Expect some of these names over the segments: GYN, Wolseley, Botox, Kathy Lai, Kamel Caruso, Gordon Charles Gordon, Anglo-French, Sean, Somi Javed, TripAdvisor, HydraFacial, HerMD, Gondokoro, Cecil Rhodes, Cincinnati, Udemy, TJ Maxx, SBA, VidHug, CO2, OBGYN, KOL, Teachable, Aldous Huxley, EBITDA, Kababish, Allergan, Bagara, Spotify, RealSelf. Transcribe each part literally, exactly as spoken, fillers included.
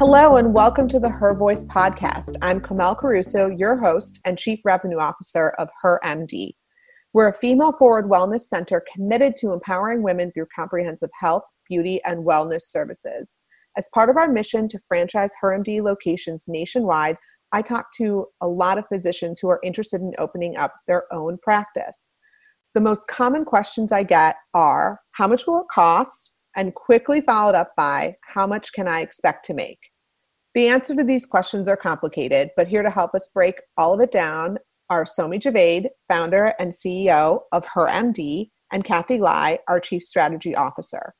Hello and welcome to the Her Voice podcast. I'm Kamel Caruso, your host and Chief Revenue Officer of HerMD. We're a female-forward wellness center committed to empowering women through comprehensive health, beauty, and wellness services. As part of our mission to franchise HerMD locations nationwide, I talk to a lot of physicians who are interested in opening up their own practice. The most common questions I get are, how much will it cost? And quickly followed up by, how much can I expect to make? The answer to these questions are complicated, but here to help us break all of it down are Somi Javed, founder and C E O of HerMD, and Kathy Lai, our Chief Strategy Officer.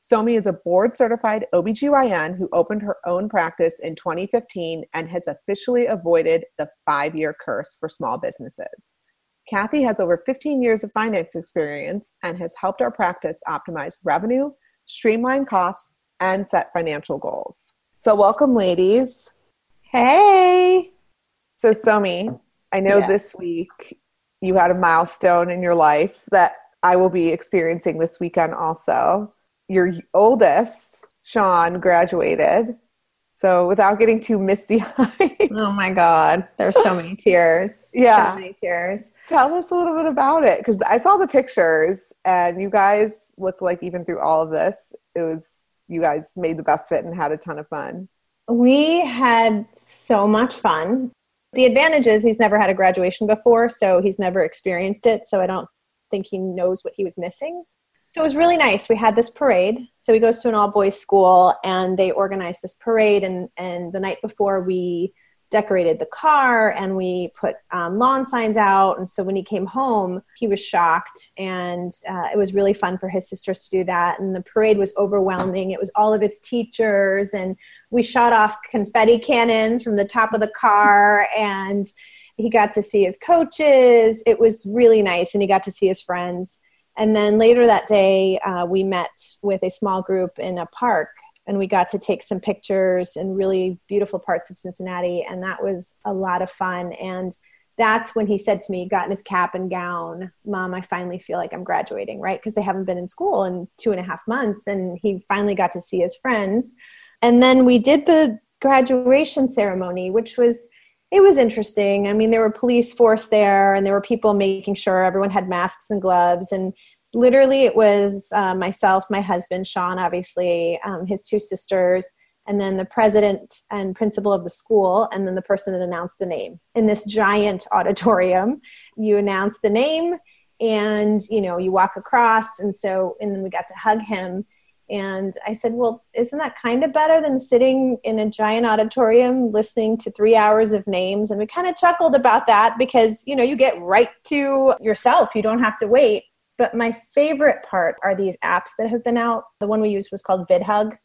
Somi is a board-certified O B G Y N who opened her own practice in twenty fifteen and has officially avoided the five-year curse for small businesses. Kathy has over fifteen years of finance experience and has helped our practice optimize revenue, streamline costs, and set financial goals. So welcome, ladies. Hey. So Somi, I know yeah. this week you had a milestone in your life that I will be experiencing this weekend also. Your oldest, Sean, graduated. So without getting too misty-eyed. Oh my God. There's so many tears. Yeah. So many tears. Tell us a little bit about it, because I saw the pictures and you guys looked like, even through all of this, it was, you guys made the best of it and had a ton of fun. We had so much fun. The advantage is he's never had a graduation before, so he's never experienced it. So I don't think he knows what he was missing. So it was really nice. We had this parade. So he goes to an all-boys school and they organized this parade. And, and the night before we decorated the car and we put um, lawn signs out. And so when he came home, he was shocked, and uh, it was really fun for his sisters to do that. And the parade was overwhelming. It was all of his teachers, and we shot off confetti cannons from the top of the car, and he got to see his coaches. It was really nice. And he got to see his friends. And then later that day, uh, we met with a small group in a park. And we got to take some pictures in really beautiful parts of Cincinnati. And that was a lot of fun. And that's when he said to me, got in his cap and gown, Mom, I finally feel like I'm graduating, right? Because they haven't been in school in two and a half months. And he finally got to see his friends. And then we did the graduation ceremony, which was, it was interesting. I mean, there were police force there, and there were people making sure everyone had masks and gloves. And literally, it was uh, myself, my husband, Sean, obviously, um, his two sisters, and then the president and principal of the school, and then the person that announced the name. In this giant auditorium, you announce the name, and you know, you walk across, and so, and then we got to hug him. And I said, well, isn't that kind of better than sitting in a giant auditorium listening to three hours of names? And we kind of chuckled about that because, you know, you get right to yourself. You don't have to wait. But my favorite part are these apps that have been out. The one we used was called VidHug.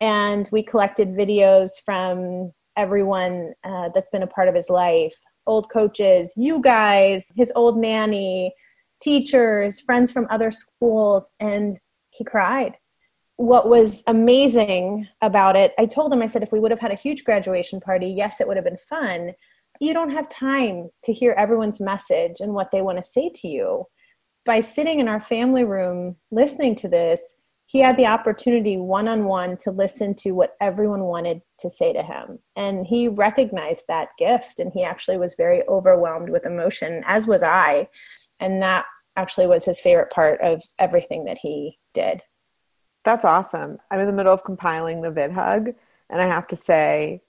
And we collected videos from everyone uh, that's been a part of his life. Old coaches, you guys, his old nanny, teachers, friends from other schools. And he cried. What was amazing about it, I told him, I said, if we would have had a huge graduation party, yes, it would have been fun. You don't have time to hear everyone's message and what they want to say to you. By sitting in our family room, listening to this, he had the opportunity one-on-one to listen to what everyone wanted to say to him. And he recognized that gift. And he actually was very overwhelmed with emotion, as was I. And that actually was his favorite part of everything that he did. That's awesome. I'm in the middle of compiling the VidHug, and I have to say,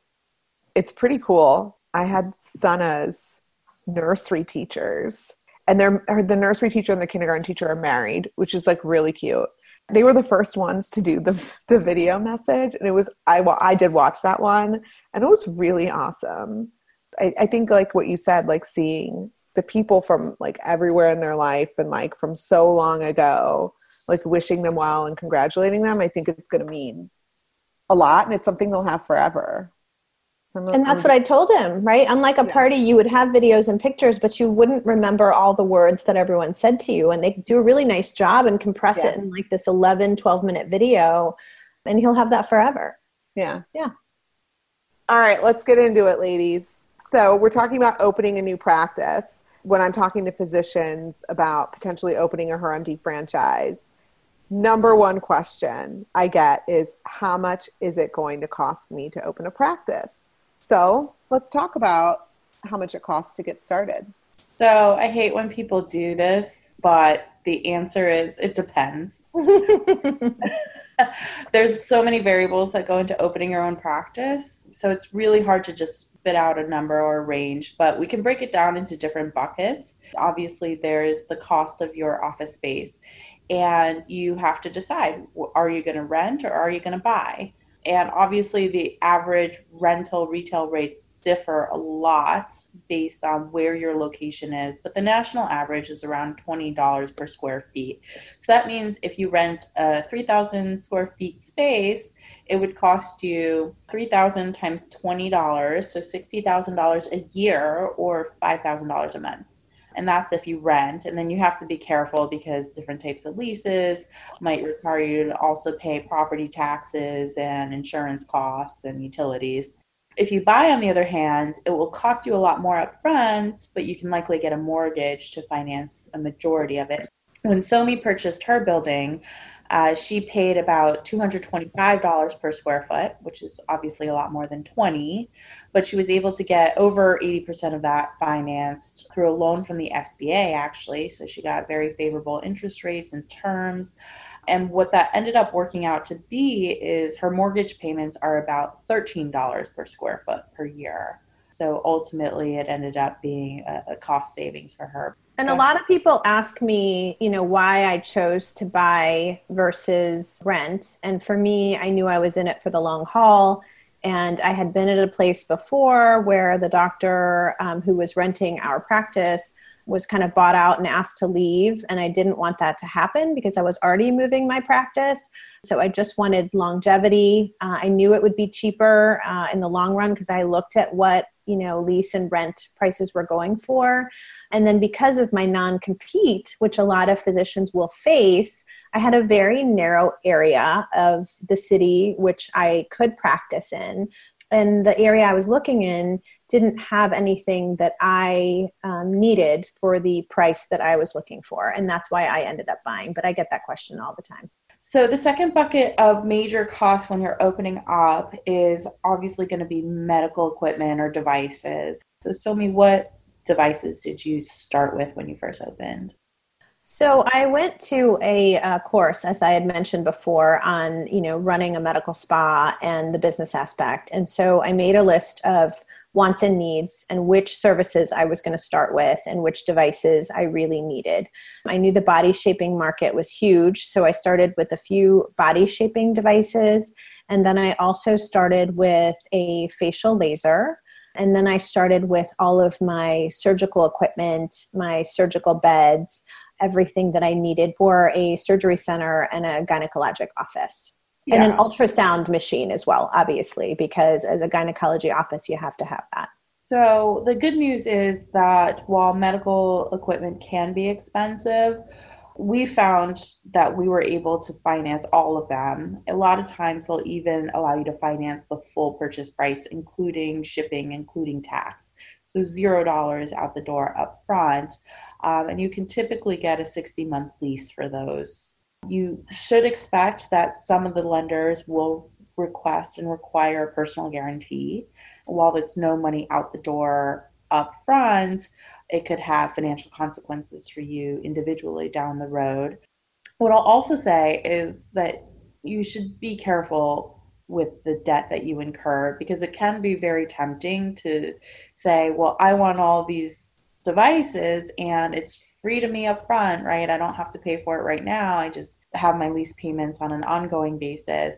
it's pretty cool. I had Sana's nursery teachers, and they're, the nursery teacher and the kindergarten teacher are married, which is like really cute. They were the first ones to do the the video message, and it was I I did watch that one, and it was really awesome. I, I think like what you said, like seeing the people from like everywhere in their life and like from so long ago, like wishing them well and congratulating them, I think it's going to mean a lot, and it's something they'll have forever. So and gonna, that's what I told him, right? Unlike a yeah. party, you would have videos and pictures, but you wouldn't remember all the words that everyone said to you. And they do a really nice job and compress yeah. it in like this eleven, twelve minute video, and he'll have that forever. Yeah. Yeah. All right, let's get into it, ladies. So we're talking about opening a new practice. When I'm talking to physicians about potentially opening a HerMD franchise, number one question I get is, how much is it going to cost me to open a practice? So let's talk about how much it costs to get started. So I hate when people do this, but the answer is it depends. There's so many variables that go into opening your own practice. So it's really hard to just spit out a number or a range, but we can break it down into different buckets. Obviously, there's the cost of your office space, and you have to decide, are you going to rent or are you going to buy? And obviously, the average rental retail rates differ a lot based on where your location is, but the national average is around twenty dollars per square feet. So that means if you rent a three thousand square feet space, it would cost you three thousand times twenty dollars, so sixty thousand dollars a year or five thousand dollars a month. And that's if you rent. And then you have to be careful because different types of leases might require you to also pay property taxes and insurance costs and utilities. If you buy, on the other hand, it will cost you a lot more up front, but you can likely get a mortgage to finance a majority of it. When Somi purchased her building, uh, she paid about two hundred twenty-five dollars per square foot, which is obviously a lot more than twenty, but she was able to get over eighty percent of that financed through a loan from the S B A, actually. So she got very favorable interest rates and terms. And what that ended up working out to be is her mortgage payments are about thirteen dollars per square foot per year. So ultimately, it ended up being a, a cost savings for her. And a lot of people ask me, you know, why I chose to buy versus rent. And for me, I knew I was in it for the long haul. And I had been at a place before where the doctor um, who was renting our practice was kind of bought out and asked to leave. And I didn't want that to happen because I was already moving my practice. So I just wanted longevity. Uh, I knew it would be cheaper uh, in the long run because I looked at what, you know, lease and rent prices were going for. And then because of my non-compete, which a lot of physicians will face, I had a very narrow area of the city which I could practice in. And the area I was looking in didn't have anything that I um, needed for the price that I was looking for. And that's why I ended up buying. But I get that question all the time. So the second bucket of major costs when you're opening up is obviously going to be medical equipment or devices. So Somi, what devices did you start with when you first opened? So I went to a uh, course, as I had mentioned before, on, you know, running a medical spa and the business aspect. And so I made a list of wants and needs and which services I was going to start with and which devices I really needed. I knew the body shaping market was huge, so I started with a few body shaping devices. And then I also started with a facial laser. And then I started with all of my surgical equipment, my surgical beds, everything that I needed for a surgery center and a gynecologic office. Yeah. And an ultrasound machine as well, obviously, because as a gynecology office, you have to have that. So the good news is that while medical equipment can be expensive, we found that we were able to finance all of them. A lot of times they'll even allow you to finance the full purchase price, including shipping, including tax. So zero dollars out the door up front. Um, and you can typically get a sixty month lease for those. You should expect that some of the lenders will request and require a personal guarantee. While it's no money out the door up front, it could have financial consequences for you individually down the road. What I'll also say is that you should be careful with the debt that you incur, because it can be very tempting to say, well, I want all these devices and it's free to me up front, right? I don't have to pay for it right now. I just have my lease payments on an ongoing basis.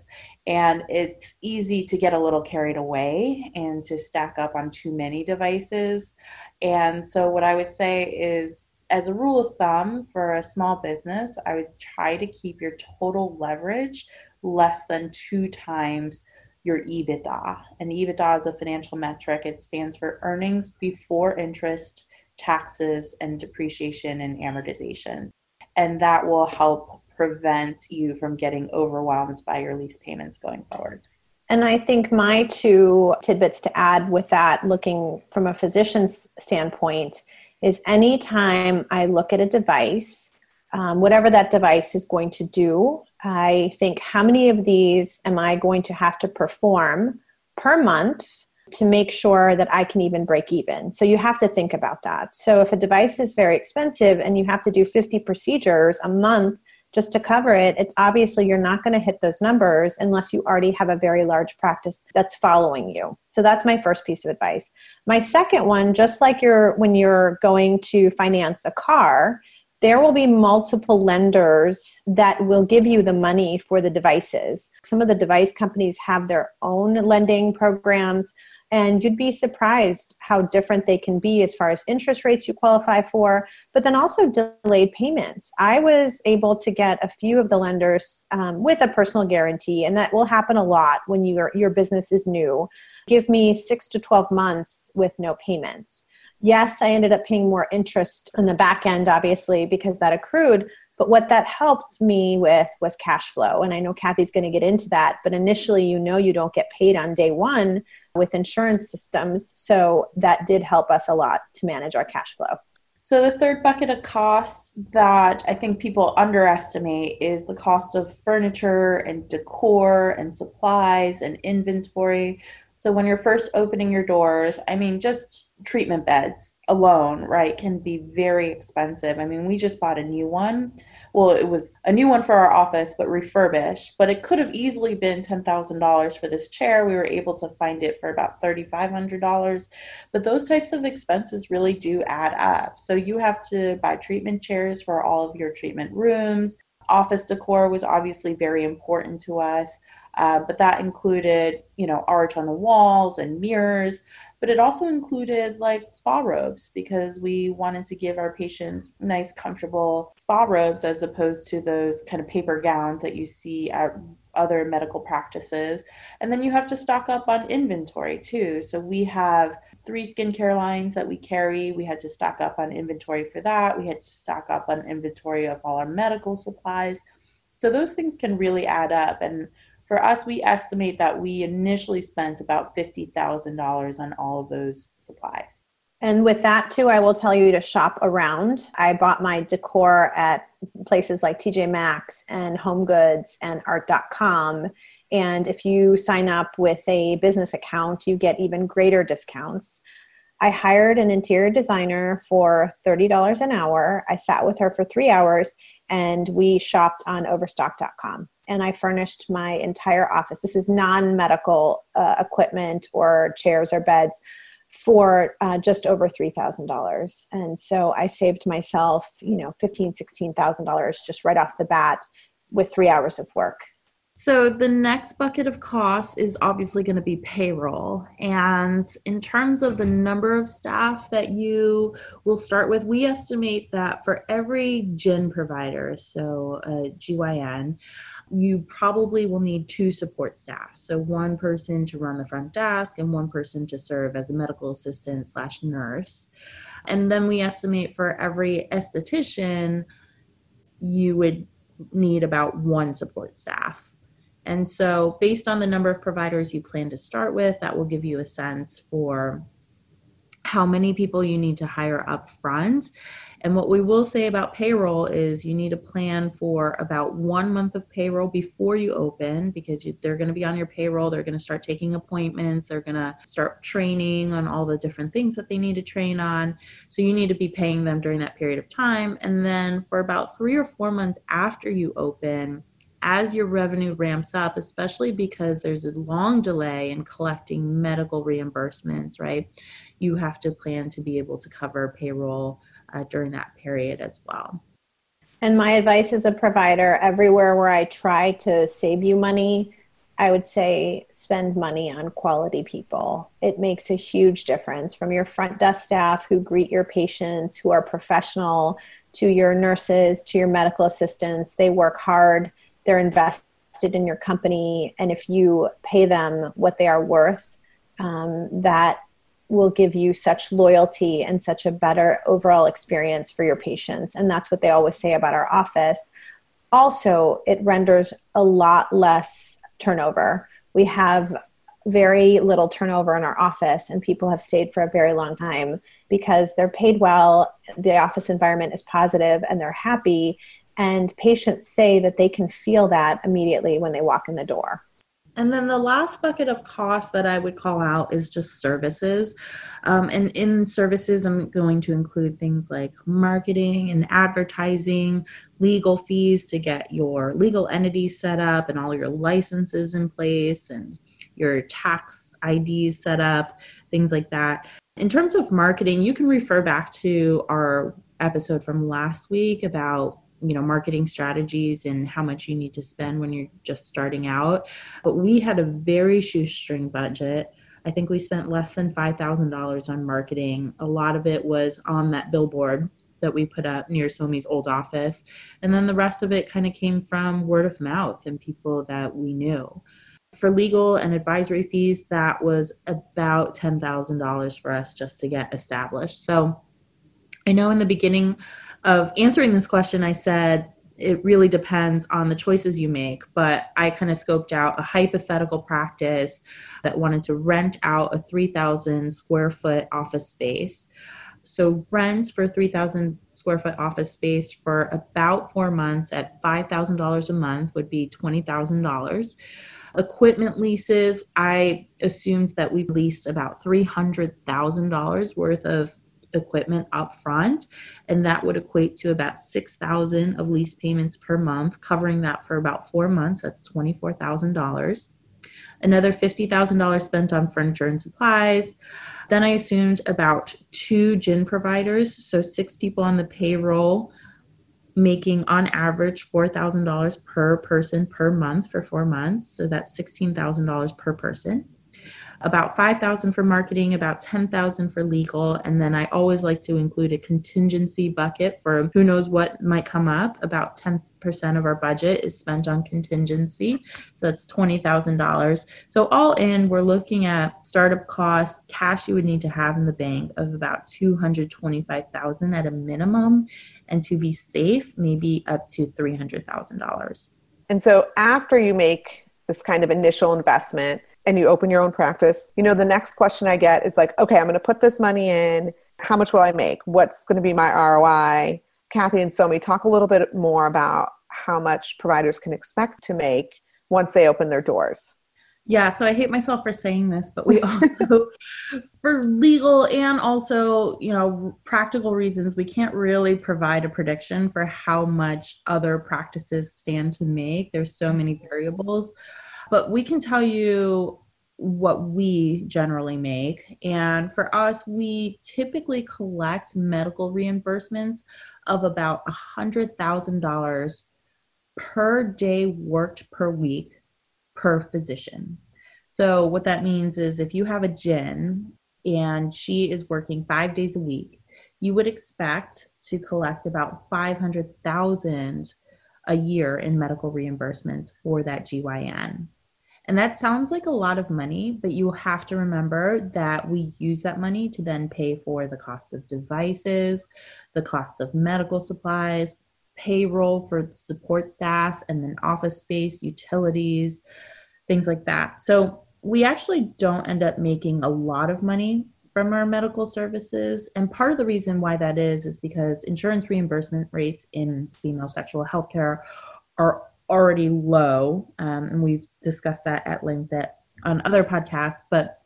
And it's easy to get a little carried away and to stack up on too many devices. And so what I would say is, as a rule of thumb for a small business, I would try to keep your total leverage less than two times your EBITDA. And EBITDA is a financial metric. It stands for earnings before interest, taxes, and depreciation and amortization. And that will help prevent you from getting overwhelmed by your lease payments going forward. And I think my two tidbits to add with that, looking from a physician's standpoint, is anytime I look at a device, um, whatever that device is going to do, I think, how many of these am I going to have to perform per month to make sure that I can even break even? So you have to think about that. So if a device is very expensive and you have to do fifty procedures a month just to cover it, it's obviously you're not going to hit those numbers unless you already have a very large practice that's following you. So that's my first piece of advice. My second one, just like you're when you're going to finance a car, there will be multiple lenders that will give you the money for the devices. Some of the device companies have their own lending programs, and you'd be surprised how different they can be as far as interest rates you qualify for, but then also delayed payments. I was able to get a few of the lenders um, with a personal guarantee, and that will happen a lot when your your business is new. Give me six to twelve months with no payments. Yes, I ended up paying more interest on the back end, obviously, because that accrued, but what that helped me with was cash flow. And I know Kathy's going to get into that, but initially, you know, you don't get paid on day one with insurance systems. So that did help us a lot to manage our cash flow. So the third bucket of costs that I think people underestimate is the cost of furniture and decor and supplies and inventory. So when you're first opening your doors, I mean, just treatment beds alone, right, can be very expensive. I mean, we just bought a new one. Well, it was a new one for our office, but refurbished. But it could have easily been ten thousand dollars for this chair. We were able to find it for about three thousand five hundred dollars. But those types of expenses really do add up. So you have to buy treatment chairs for all of your treatment rooms. Office decor was obviously very important to us, uh, but that included, you know, art on the walls and mirrors, but it also included like spa robes because we wanted to give our patients nice, comfortable spa robes as opposed to those kind of paper gowns that you see at other medical practices. And then you have to stock up on inventory too. So we have three skincare lines that we carry. We had to stock up on inventory for that. We had to stock up on inventory of all our medical supplies. So those things can really add up. And for us, we estimate that we initially spent about fifty thousand dollars on all of those supplies. And with that too, I will tell you to shop around. I bought my decor at places like T J Maxx and HomeGoods and art dot com. And if you sign up with a business account, you get even greater discounts. I hired an interior designer for thirty dollars an hour. I sat with her for three hours and we shopped on overstock dot com. And I furnished my entire office. This is non-medical uh, equipment or chairs or beds for uh, just over three thousand dollars. And so I saved myself, you know, fifteen thousand, sixteen thousand dollars just right off the bat with three hours of work. So the next bucket of costs is obviously going to be payroll. And in terms of the number of staff that you will start with, we estimate that for every G Y N provider, so a G Y N, you probably will need two support staff. So one person to run the front desk and one person to serve as a medical assistant slash nurse. And then we estimate for every esthetician, you would need about one support staff. And so based on the number of providers you plan to start with, that will give you a sense for how many people you need to hire up front. And what we will say about payroll is you need to plan for about one month of payroll before you open, because you, they're going to be on your payroll. They're going to start taking appointments. They're going to start training on all the different things that they need to train on. So you need to be paying them during that period of time. And then for about three or four months after you open, as your revenue ramps up, especially because there's a long delay in collecting medical reimbursements, right? You have to plan to be able to cover payroll uh, during that period as well. And my advice as a provider, everywhere where I try to save you money, I would say spend money on quality people. It makes a huge difference, from your front desk staff who greet your patients, who are professional, to your nurses, to your medical assistants. They work hard. They're invested in your company. And if you pay them what they are worth, um, that will give you such loyalty and such a better overall experience for your patients. And that's what they always say about our office. Also, it renders a lot less turnover. We have very little turnover in our office, and people have stayed for a very long time because they're paid well, the office environment is positive, and they're happy. And patients say that they can feel that immediately when they walk in the door. And then the last bucket of cost that I would call out is just services. Um, and in services, I'm going to include things like marketing and advertising, legal fees to get your legal entity set up and all your licenses in place and your tax I Ds set up, things like that. In terms of marketing, you can refer back to our episode from last week about you know, marketing strategies and how much you need to spend when you're just starting out. But we had a very shoestring budget. I think we spent less than five thousand dollars on marketing. A lot of it was on that billboard that we put up near Somi's old office. And then the rest of it kind of came from word of mouth and people that we knew. For legal and advisory fees, that was about ten thousand dollars for us just to get established. So I know in the beginning of answering this question, I said it really depends on the choices you make, but I kind of scoped out a hypothetical practice that wanted to rent out a three thousand square foot office space. So rents for three thousand square foot office space for about four months at five thousand dollars a month would be twenty thousand dollars. Equipment leases, I assumed that we leased about three hundred thousand dollars worth of equipment up front, and that would equate to about six thousand dollars of lease payments per month, covering that for about four months. That's twenty-four thousand dollars. Another fifty thousand dollars spent on furniture and supplies. Then I assumed about two gyn providers, so six people on the payroll, making on average four thousand dollars per person per month for four months. So that's sixteen thousand dollars per person. About five thousand dollars for marketing, about ten thousand dollars for legal. And then I always like to include a contingency bucket for who knows what might come up. About ten percent of our budget is spent on contingency. So that's twenty thousand dollars. So all in, we're looking at startup costs, cash you would need to have in the bank of about two hundred twenty-five thousand dollars at a minimum. And to be safe, maybe up to three hundred thousand dollars. And so after you make this kind of initial investment, and you open your own practice, you know, the next question I get is like, okay, I'm going to put this money in. How much will I make? What's going to be my R O I? Kathy and Somi, talk a little bit more about how much providers can expect to make once they open their doors. Yeah, so I hate myself for saying this, but we also, for legal and also, you know, practical reasons, we can't really provide a prediction for how much other practices stand to make. There's so many variables. But we can tell you what we generally make. And for us, we typically collect medical reimbursements of about one hundred thousand dollars per day worked per week per physician. So what that means is if you have a gyn and she is working five days a week, you would expect to collect about five hundred thousand dollars a year in medical reimbursements for that G Y N. And that sounds like a lot of money, but you have to remember that we use that money to then pay for the cost of devices, the cost of medical supplies, payroll for support staff, and then office space, utilities, things like that. So we actually don't end up making a lot of money from our medical services. And part of the reason why that is, is because insurance reimbursement rates in female sexual health care are already low. Um, and we've discussed that at length at, on other podcasts, but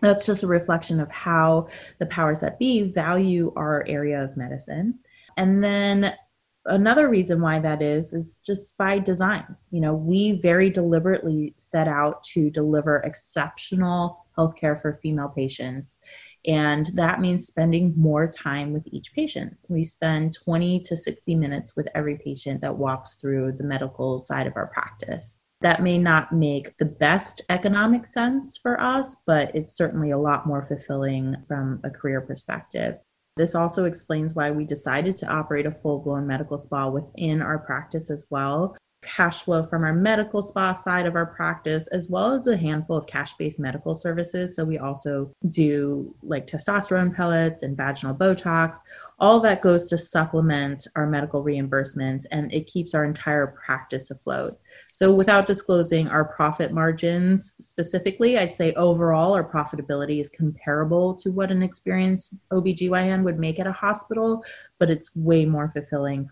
that's just a reflection of how the powers that be value our area of medicine. And then another reason why that is, is just by design. You know, we very deliberately set out to deliver exceptional healthcare for female patients. And that means spending more time with each patient. We spend twenty to sixty minutes with every patient that walks through the medical side of our practice. That may not make the best economic sense for us, but it's certainly a lot more fulfilling from a career perspective. This also explains why we decided to operate a full-blown medical spa within our practice as well. Cash flow from our medical spa side of our practice, as well as a handful of cash-based medical services. So we also do like testosterone pellets and vaginal Botox. All that goes to supplement our medical reimbursements, and it keeps our entire practice afloat. So without disclosing our profit margins specifically, I'd say overall our profitability is comparable to what an experienced O B G Y N would make at a hospital, but it's way more fulfilling.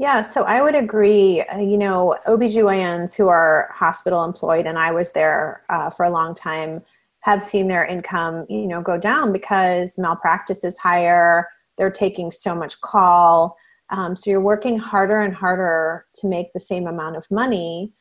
Yeah, so I would agree, uh, you know, O B G Y Ns who are hospital employed, and I was there uh, for a long time, have seen their income, you know, go down because malpractice is higher, they're taking so much call. Um, so you're working harder and harder to make the same amount of money.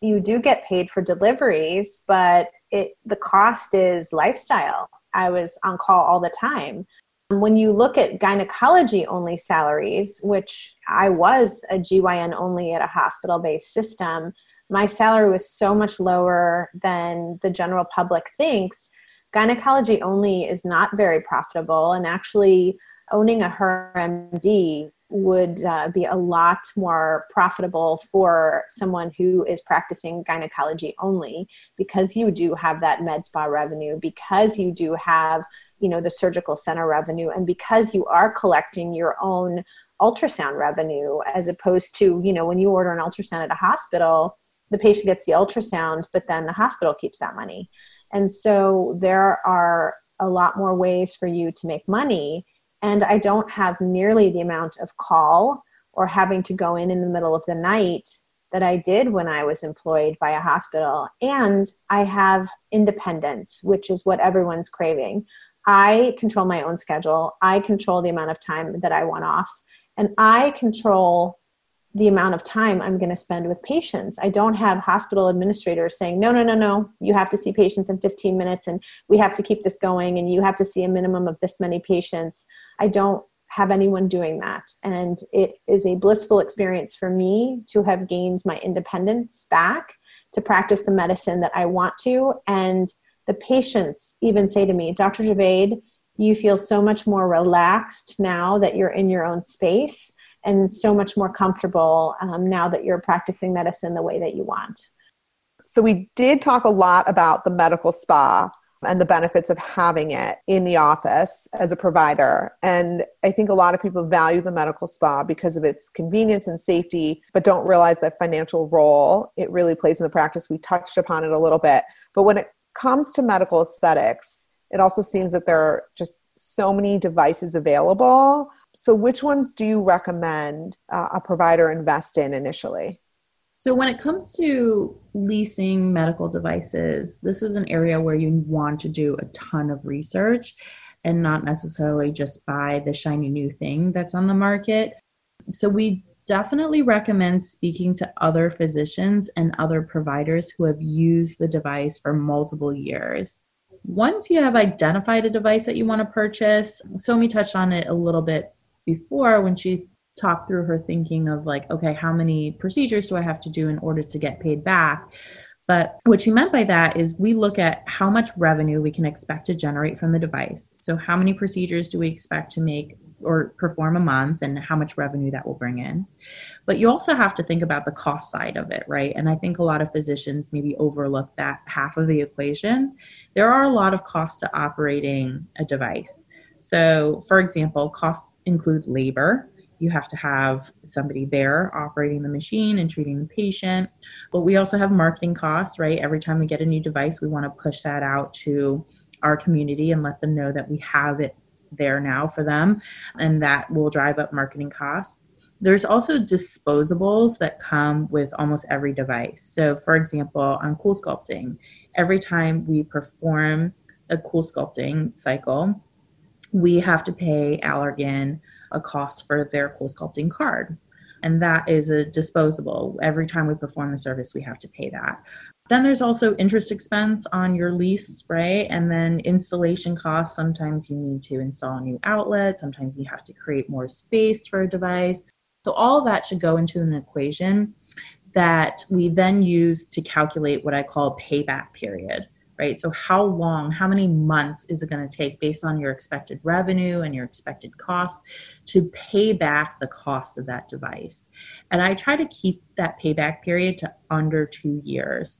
You do get paid for deliveries, but it, the cost is lifestyle. I was on call all the time. When you look at gynecology-only salaries, which I was a G Y N only at a hospital-based system, my salary was so much lower than the general public thinks. Gynecology only is not very profitable, and actually owning a HerMD would uh, be a lot more profitable for someone who is practicing gynecology only, because you do have that med spa revenue, because you do have, you know, the surgical center revenue, and because you are collecting your own ultrasound revenue, as opposed to, you know, when you order an ultrasound at a hospital, the patient gets the ultrasound, but then the hospital keeps that money. And so there are a lot more ways for you to make money. And I don't have nearly the amount of call or having to go in in the middle of the night that I did when I was employed by a hospital. And I have independence, which is what everyone's craving. I control my own schedule. I control the amount of time that I want off. And I control the amount of time I'm going to spend with patients. I don't have hospital administrators saying, no, no, no, no, you have to see patients in fifteen minutes and we have to keep this going and you have to see a minimum of this many patients. I don't have anyone doing that. And it is a blissful experience for me to have gained my independence back to practice the medicine that I want to. And the patients even say to me, Doctor Javed, you feel so much more relaxed now that you're in your own space, and so much more comfortable um, now that you're practicing medicine the way that you want. So we did talk a lot about the medical spa and the benefits of having it in the office as a provider. And I think a lot of people value the medical spa because of its convenience and safety, but don't realize that financial role it really plays in the practice. We touched upon it a little bit. But when it comes to medical aesthetics, it also seems that there are just so many devices available. So which ones do you recommend uh, a provider invest in initially? So when it comes to leasing medical devices, this is an area where you want to do a ton of research and not necessarily just buy the shiny new thing that's on the market. So we definitely recommend speaking to other physicians and other providers who have used the device for multiple years. Once you have identified a device that you want to purchase, Somi touched on it a little bit before when she talked through her thinking of like, okay, how many procedures do I have to do in order to get paid back? But what she meant by that is we look at how much revenue we can expect to generate from the device. So how many procedures do we expect to make or perform a month and how much revenue that will bring in. But you also have to think about the cost side of it, right? And I think a lot of physicians maybe overlook that half of the equation. There are a lot of costs to operating a device. So for example, costs include labor. You have to have somebody there operating the machine and treating the patient. But we also have marketing costs, right? Every time we get a new device, we want to push that out to our community and let them know that we have it there now for them, and that will drive up marketing costs. There's also disposables that come with almost every device. So for example, on CoolSculpting, every time we perform a CoolSculpting cycle, we have to pay Allergan a cost for their CoolSculpting card. And that is a disposable. Every time we perform the service, we have to pay that. Then there's also interest expense on your lease, right? And then installation costs. Sometimes you need to install a new outlet. Sometimes you have to create more space for a device. So all of that should go into an equation that we then use to calculate what I call payback period, right? So how long, how many months is it going to take based on your expected revenue and your expected costs to pay back the cost of that device? And I try to keep that payback period to under two years.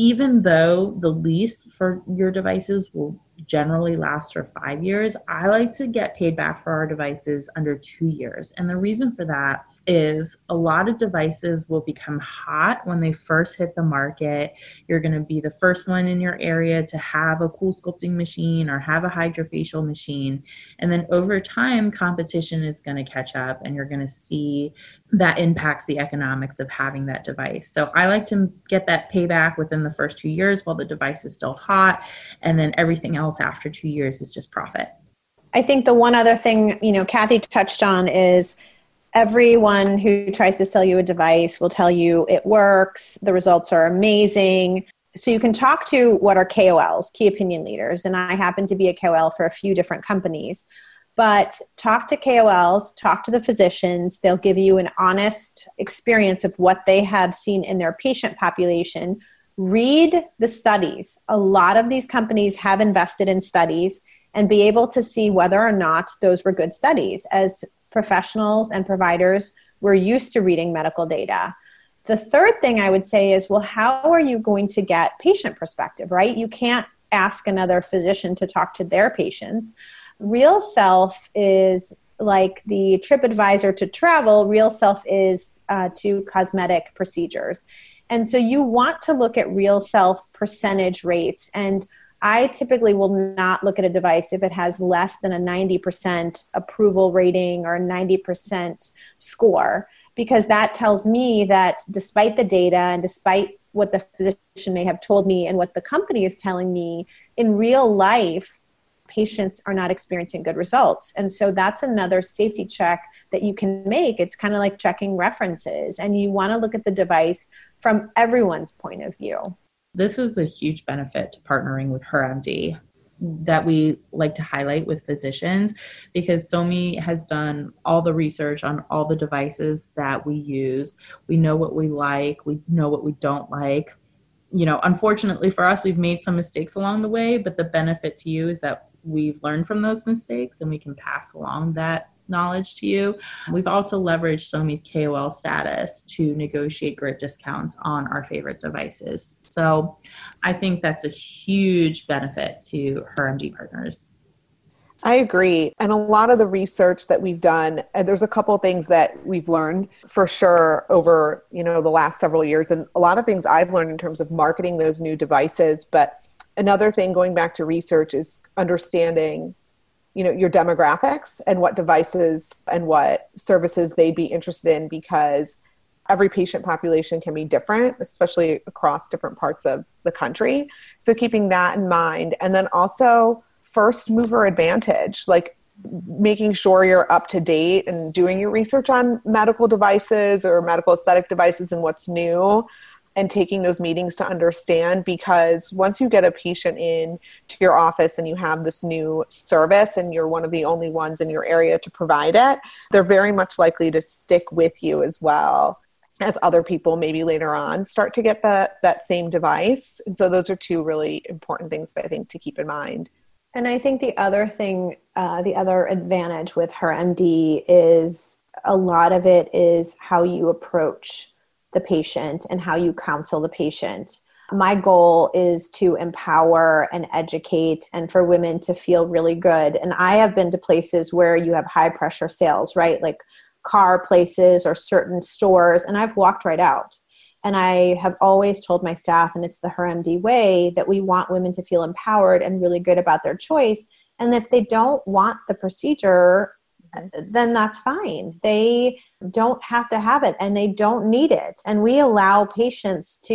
Even though the lease for your devices will generally lasts for five years, I like to get paid back for our devices under two years. And the reason for that is a lot of devices will become hot when they first hit the market. You're going to be the first one in your area to have a CoolSculpting machine or have a HydraFacial machine. And then over time, competition is going to catch up and you're going to see that impacts the economics of having that device. So I like to get that payback within the first two years while the device is still hot. And then everything else after two years is just profit. I think the one other thing, you know, Kathy touched on is everyone who tries to sell you a device will tell you it works, the results are amazing. So you can talk to what are K O Ls, key opinion leaders, and I happen to be a K O L for a few different companies. But talk to K O Ls, talk to the physicians, they'll give you an honest experience of what they have seen in their patient population. Read the studies. A lot of these companies have invested in studies and be able to see whether or not those were good studies. As professionals and providers, we're used to reading medical data. The third thing I would say is, well, how are you going to get patient perspective, right? You can't ask another physician to talk to their patients. RealSelf is like the TripAdvisor to travel. RealSelf is uh, to cosmetic procedures. And so you want to look at RealSelf percentage rates. And I typically will not look at a device if it has less than a ninety percent approval rating or a ninety percent score, because that tells me that despite the data and despite what the physician may have told me and what the company is telling me, in real life, patients are not experiencing good results. And so that's another safety check that you can make. It's kind of like checking references, and you want to look at the device from everyone's point of view. This is a huge benefit to partnering with HerMD that we like to highlight with physicians, because Somi has done all the research on all the devices that we use. We know what we like, we know what we don't like. You know, unfortunately for us, we've made some mistakes along the way, but the benefit to you is that we've learned from those mistakes and we can pass along that knowledge to you. We've also leveraged Somi's K O L status to negotiate great discounts on our favorite devices. So I think that's a huge benefit to HerMD partners. I agree. And a lot of the research that we've done, and there's a couple of things that we've learned for sure over, you know, the last several years, and a lot of things I've learned in terms of marketing those new devices. But another thing, going back to research, is understanding, you know, your demographics and what devices and what services they'd be interested in, because every patient population can be different, especially across different parts of the country. So keeping that in mind. And then also first mover advantage, like making sure you're up to date and doing your research on medical devices or medical aesthetic devices and what's new, and taking those meetings to understand, because once you get a patient in to your office and you have this new service and you're one of the only ones in your area to provide it, they're very much likely to stick with you, as well as other people maybe later on start to get that, that same device. And so those are two really important things that I think to keep in mind. And I think the other thing, uh, the other advantage with HerMD is a lot of it is how you approach the patient and how you counsel the patient. My goal is to empower and educate and for women to feel really good. And I have been to places where you have high pressure sales, right? Like car places or certain stores. And I've walked right out. And I have always told my staff, and it's the HerMD way, that we want women to feel empowered and really good about their choice. And if they don't want the procedure, then that's fine. They don't have to have it and they don't need it. And we allow patients to,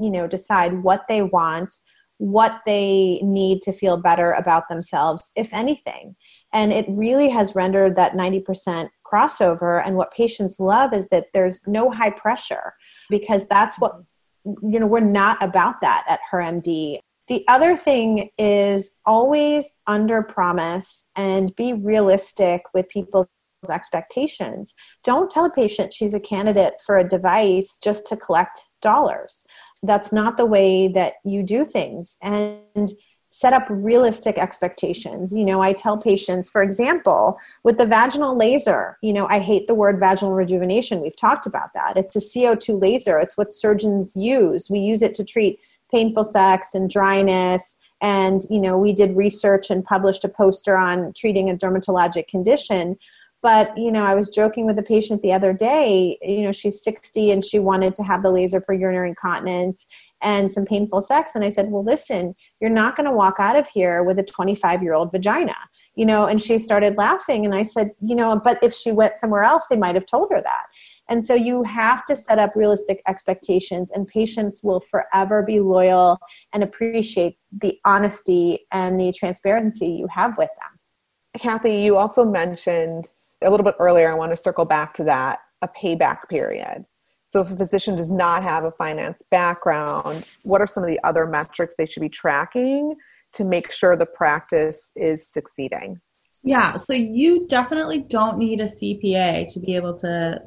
you know, decide what they want, what they need to feel better about themselves, if anything. And it really has rendered that ninety percent crossover. And what patients love is that there's no high pressure, because that's what, you know, we're not about that at HerMD. The other thing is always under promise and be realistic with people's expectations. Don't tell a patient she's a candidate for a device just to collect dollars. That's not the way that you do things. And set up realistic expectations. You know, I tell patients, for example, with the vaginal laser, you know, I hate the word vaginal rejuvenation. We've talked about that. It's a C O two laser. It's what surgeons use. We use it to treat painful sex and dryness And, you know, we did research and published a poster on treating a dermatologic condition. But, you know, I was joking with a patient the other day, you know, she's sixty and she wanted to have the laser for urinary incontinence and some painful sex. And I said, well, listen, you're not going to walk out of here with a twenty-five-year-old vagina, you know, and she started laughing. And I said, you know, but if she went somewhere else, they might have told her that. And so you have to set up realistic expectations, and patients will forever be loyal and appreciate the honesty and the transparency you have with them. Kathy, you also mentioned a little bit earlier, I want to circle back to that, a payback period. So if a physician does not have a finance background, what are some of the other metrics they should be tracking to make sure the practice is succeeding? Yeah, so you definitely don't need a C P A to be able to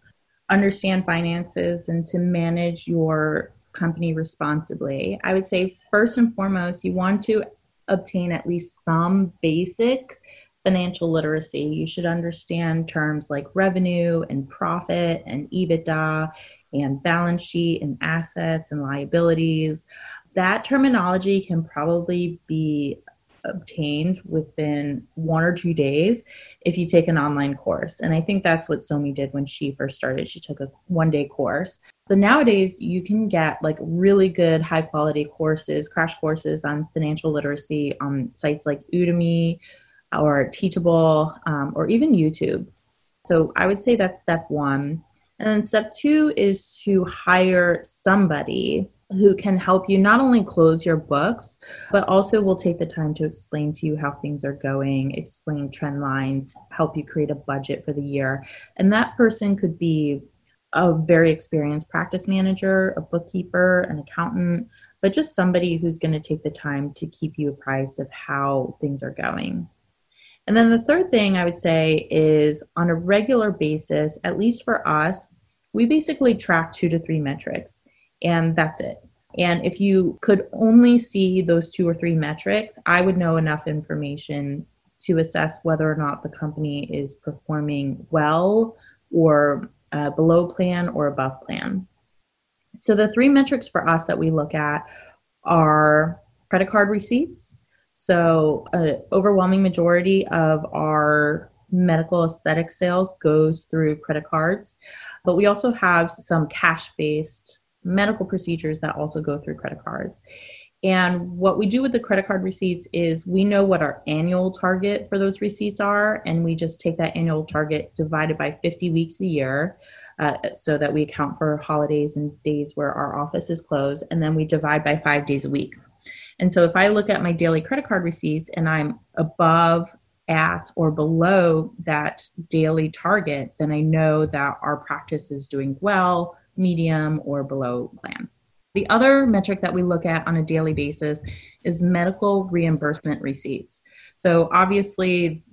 understand finances and to manage your company responsibly. I would say first and foremost, you want to obtain at least some basic financial literacy. You should understand terms like revenue and profit and EBITDA and balance sheet and assets and liabilities. That terminology can probably be obtained within one or two days if you take an online course. And I think that's what Somi did when she first started. She took a one-day course. But nowadays, you can get like really good high-quality courses, crash courses on financial literacy on sites like Udemy, or Teachable, um, or even YouTube. So I would say that's step one. And then step two is to hire somebody who can help you not only close your books, but also will take the time to explain to you how things are going, explain trend lines, help you create a budget for the year. And that person could be a very experienced practice manager, a bookkeeper, an accountant, but just somebody who's going to take the time to keep you apprised of how things are going. And then the third thing I would say is on a regular basis, at least for us, we basically track two to three metrics, and that's it. And if you could only see those two or three metrics, I would know enough information to assess whether or not the company is performing well or uh, below plan or above plan. So the three metrics for us that we look at are credit card receipts. So an overwhelming majority of our medical aesthetic sales goes through credit cards, but we also have some cash-based medical procedures that also go through credit cards. And what we do with the credit card receipts is we know what our annual target for those receipts are, and we just take that annual target divided by fifty weeks a year uh, so that we account for holidays and days where our office is closed, and then we divide by five days a week. And so if I look at my daily credit card receipts and I'm above, at, or below that daily target, then I know that our practice is doing well, medium, or below plan. The other metric that we look at on a daily basis is medical reimbursement receipts. So obviously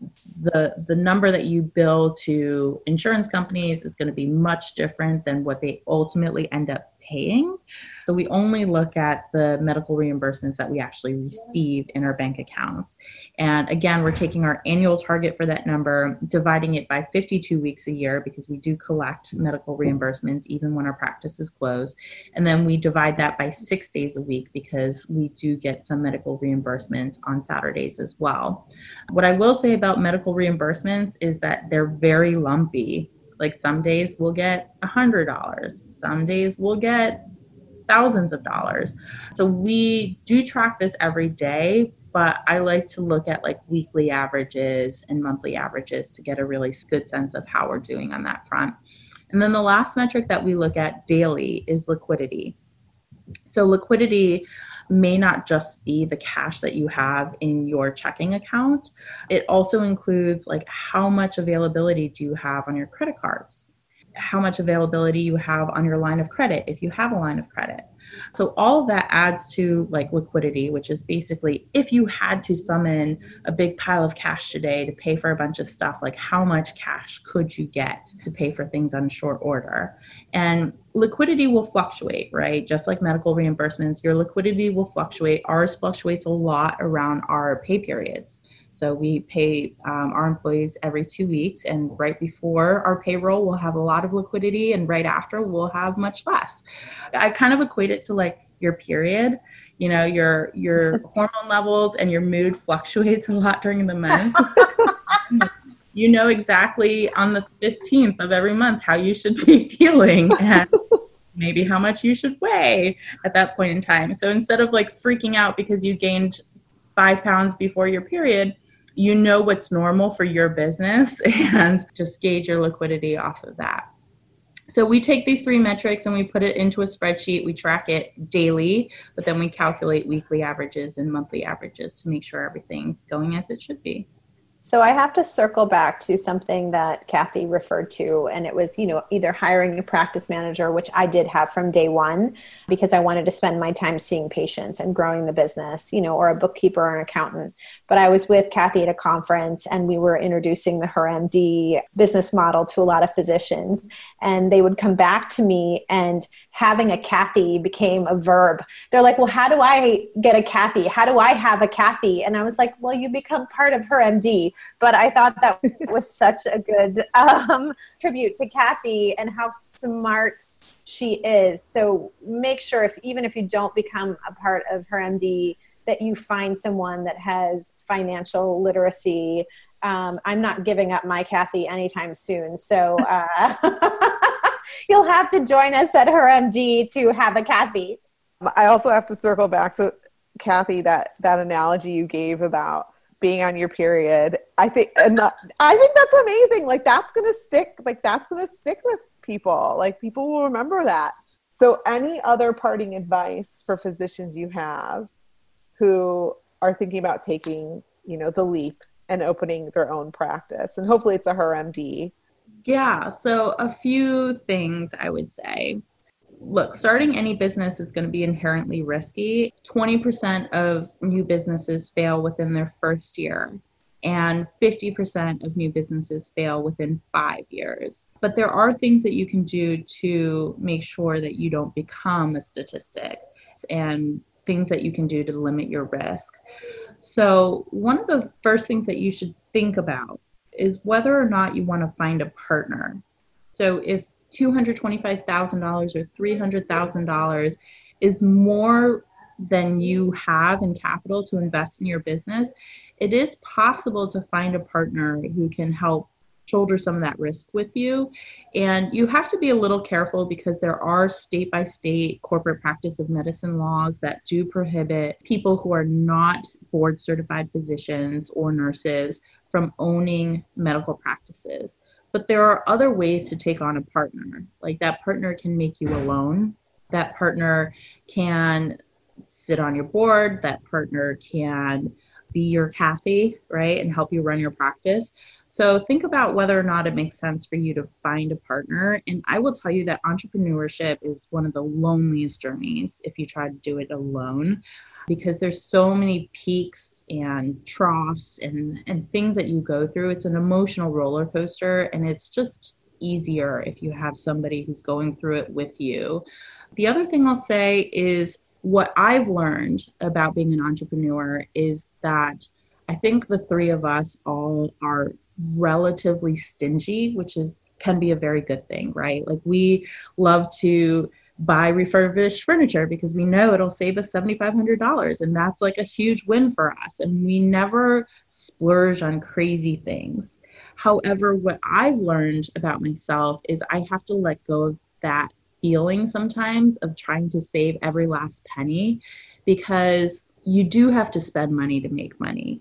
the, the number that you bill to insurance companies is going to be much different than what they ultimately end up paying. So we only look at the medical reimbursements that we actually receive in our bank accounts. And again, we're taking our annual target for that number, dividing it by fifty-two weeks a year, because we do collect medical reimbursements even when our practice is closed. And then we divide that by six days a week, because we do get some medical reimbursements on Saturdays as well. What I will say about medical reimbursements is that they're very lumpy. Like some days we'll get one hundred dollars. Some days we'll get thousands of dollars. So we do track this every day, but I like to look at like weekly averages and monthly averages to get a really good sense of how we're doing on that front. And then the last metric that we look at daily is liquidity. So liquidity may not just be the cash that you have in your checking account. It also includes like how much availability do you have on your credit cards, how much availability you have on your line of credit if you have a line of credit. So all of that adds to like liquidity, which is basically if you had to summon a big pile of cash today to pay for a bunch of stuff, like how much cash could you get to pay for things on short order? And liquidity will fluctuate, right? Just like medical reimbursements, your liquidity will fluctuate. Ours fluctuates a lot around our pay periods. So we pay um, our employees every two weeks, and right before our payroll, we'll have a lot of liquidity, and right after, we'll have much less. I kind of equate it to like your period. You know, your your hormone levels and your mood fluctuates a lot during the month. You know exactly on the fifteenth of every month how you should be feeling and maybe how much you should weigh at that point in time. So instead of like freaking out because you gained five pounds before your period, you know what's normal for your business and just gauge your liquidity off of that. So we take these three metrics and we put it into a spreadsheet. We track it daily, but then we calculate weekly averages and monthly averages to make sure everything's going as it should be. So I have to circle back to something that Kathy referred to, and it was, you know, either hiring a practice manager, which I did have from day one because I wanted to spend my time seeing patients and growing the business, you know, or a bookkeeper or an accountant. But I was with Kathy at a conference and we were introducing the HerMD business model to a lot of physicians, and they would come back to me, and having a Kathy became a verb. They're like, well, how do I get a Kathy? How do I have a Kathy? And I was like, well, you become part of HerMD. But I thought that was such a good um, tribute to Kathy and how smart she is. So make sure, if even if you don't become a part of HerMD, that you find someone that has financial literacy. Um, I'm not giving up my Kathy anytime soon. So... Uh, you'll have to join us at HerMD to have a Kathy. I also have to circle back to Kathy, that, that analogy you gave about being on your period. I think, and that, I think that's amazing. Like that's going to stick, like that's going to stick with people. Like people will remember that. So any other parting advice for physicians you have who are thinking about taking, you know, the leap and opening their own practice? And hopefully it's a HerMD. Yeah. So a few things I would say. Look, starting any business is going to be inherently risky. twenty percent of new businesses fail within their first year, and fifty percent of new businesses fail within five years. But there are things that you can do to make sure that you don't become a statistic, and things that you can do to limit your risk. So one of the first things that you should think about is whether or not you want to find a partner. So if two hundred twenty-five thousand dollars or three hundred thousand dollars is more than you have in capital to invest in your business, it is possible to find a partner who can help shoulder some of that risk with you. And you have to be a little careful because there are state-by-state corporate practice of medicine laws that do prohibit people who are not board certified physicians or nurses from owning medical practices. But there are other ways to take on a partner. Like that partner can make you a loan. That partner can sit on your board. That partner can be your Kathy, right? And help you run your practice. So think about whether or not it makes sense for you to find a partner. And I will tell you that entrepreneurship is one of the loneliest journeys if you try to do it alone, because there's so many peaks and troughs and, and things that you go through. It's an emotional roller coaster, and it's just easier if you have somebody who's going through it with you. The other thing I'll say is, what I've learned about being an entrepreneur is that I think the three of us all are relatively stingy, which is can be a very good thing, right? Like we love to buy refurbished furniture because we know it'll save us seven thousand five hundred dollars, and that's like a huge win for us. And we never splurge on crazy things. However, what I've learned about myself is I have to let go of that feeling sometimes of trying to save every last penny, because you do have to spend money to make money.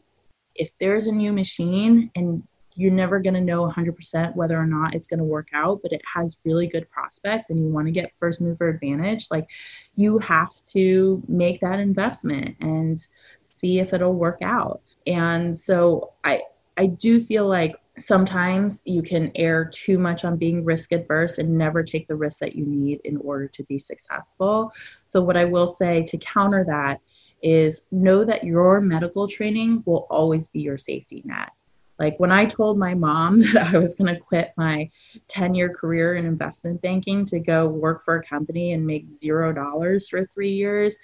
If there's a new machine, and you're never going to know one hundred percent whether or not it's going to work out, but it has really good prospects and you want to get first mover advantage, like you have to make that investment and see if it'll work out. And so I, I do feel like sometimes you can err too much on being risk adverse and never take the risks that you need in order to be successful. So what I will say to counter that is, know that your medical training will always be your safety net. Like when I told my mom that I was going to quit my ten-year career in investment banking to go work for a company and make zero dollars for three years,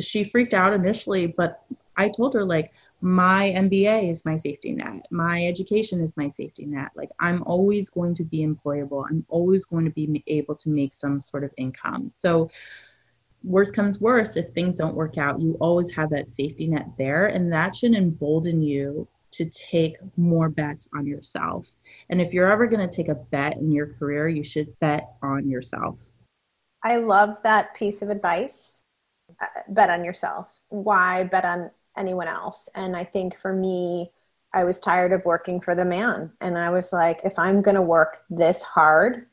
she freaked out initially, but I told her, like, my M B A is my safety net. My education is my safety net. Like, I'm always going to be employable. I'm always going to be able to make some sort of income. So worse comes worse, if things don't work out, you always have that safety net there. And that should embolden you to take more bets on yourself. And if you're ever going to take a bet in your career, you should bet on yourself. I love that piece of advice. Uh, bet on yourself. Why bet on anyone else? And I think for me, I was tired of working for the man. And I was like, if I'm going to work this hard,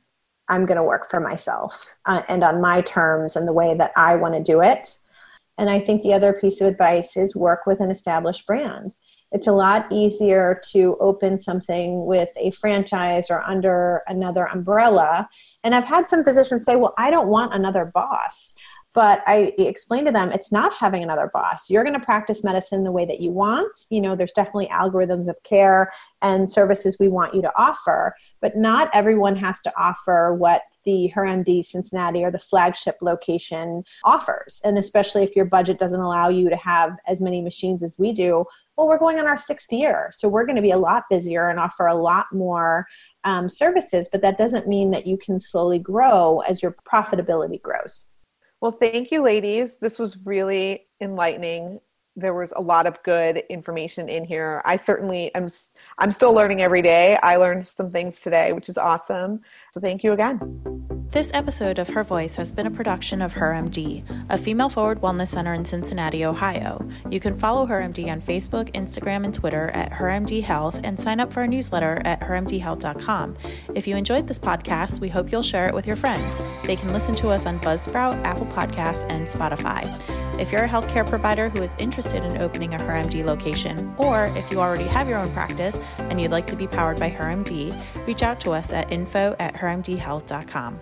I'm going to work for myself uh, and on my terms and the way that I want to do it. And I think the other piece of advice is work with an established brand. It's a lot easier to open something with a franchise or under another umbrella. And I've had some physicians say, well, I don't want another boss. But I explained to them, it's not having another boss. You're going to practice medicine the way that you want. You know, there's definitely algorithms of care and services we want you to offer, but not everyone has to offer what the HerMD Cincinnati or the flagship location offers. And especially if your budget doesn't allow you to have as many machines as we do, well, we're going on our sixth year. So we're going to be a lot busier and offer a lot more um, services, but that doesn't mean that you can slowly grow as your profitability grows. Well, thank you, ladies. This was really enlightening. There was a lot of good information in here. I certainly am, I'm still learning every day. I learned some things today, which is awesome. So thank you again. This episode of Her Voice has been a production of HerMD, a female-forward wellness center in Cincinnati, Ohio. You can follow HerMD on Facebook, Instagram, and Twitter at HerMD Health and sign up for our newsletter at her m d health dot com. If you enjoyed this podcast, we hope you'll share it with your friends. They can listen to us on Buzzsprout, Apple Podcasts, and Spotify. If you're a healthcare provider who is interested in opening a HerMD location, or if you already have your own practice and you'd like to be powered by HerMD, reach out to us at info at her m d health dot com.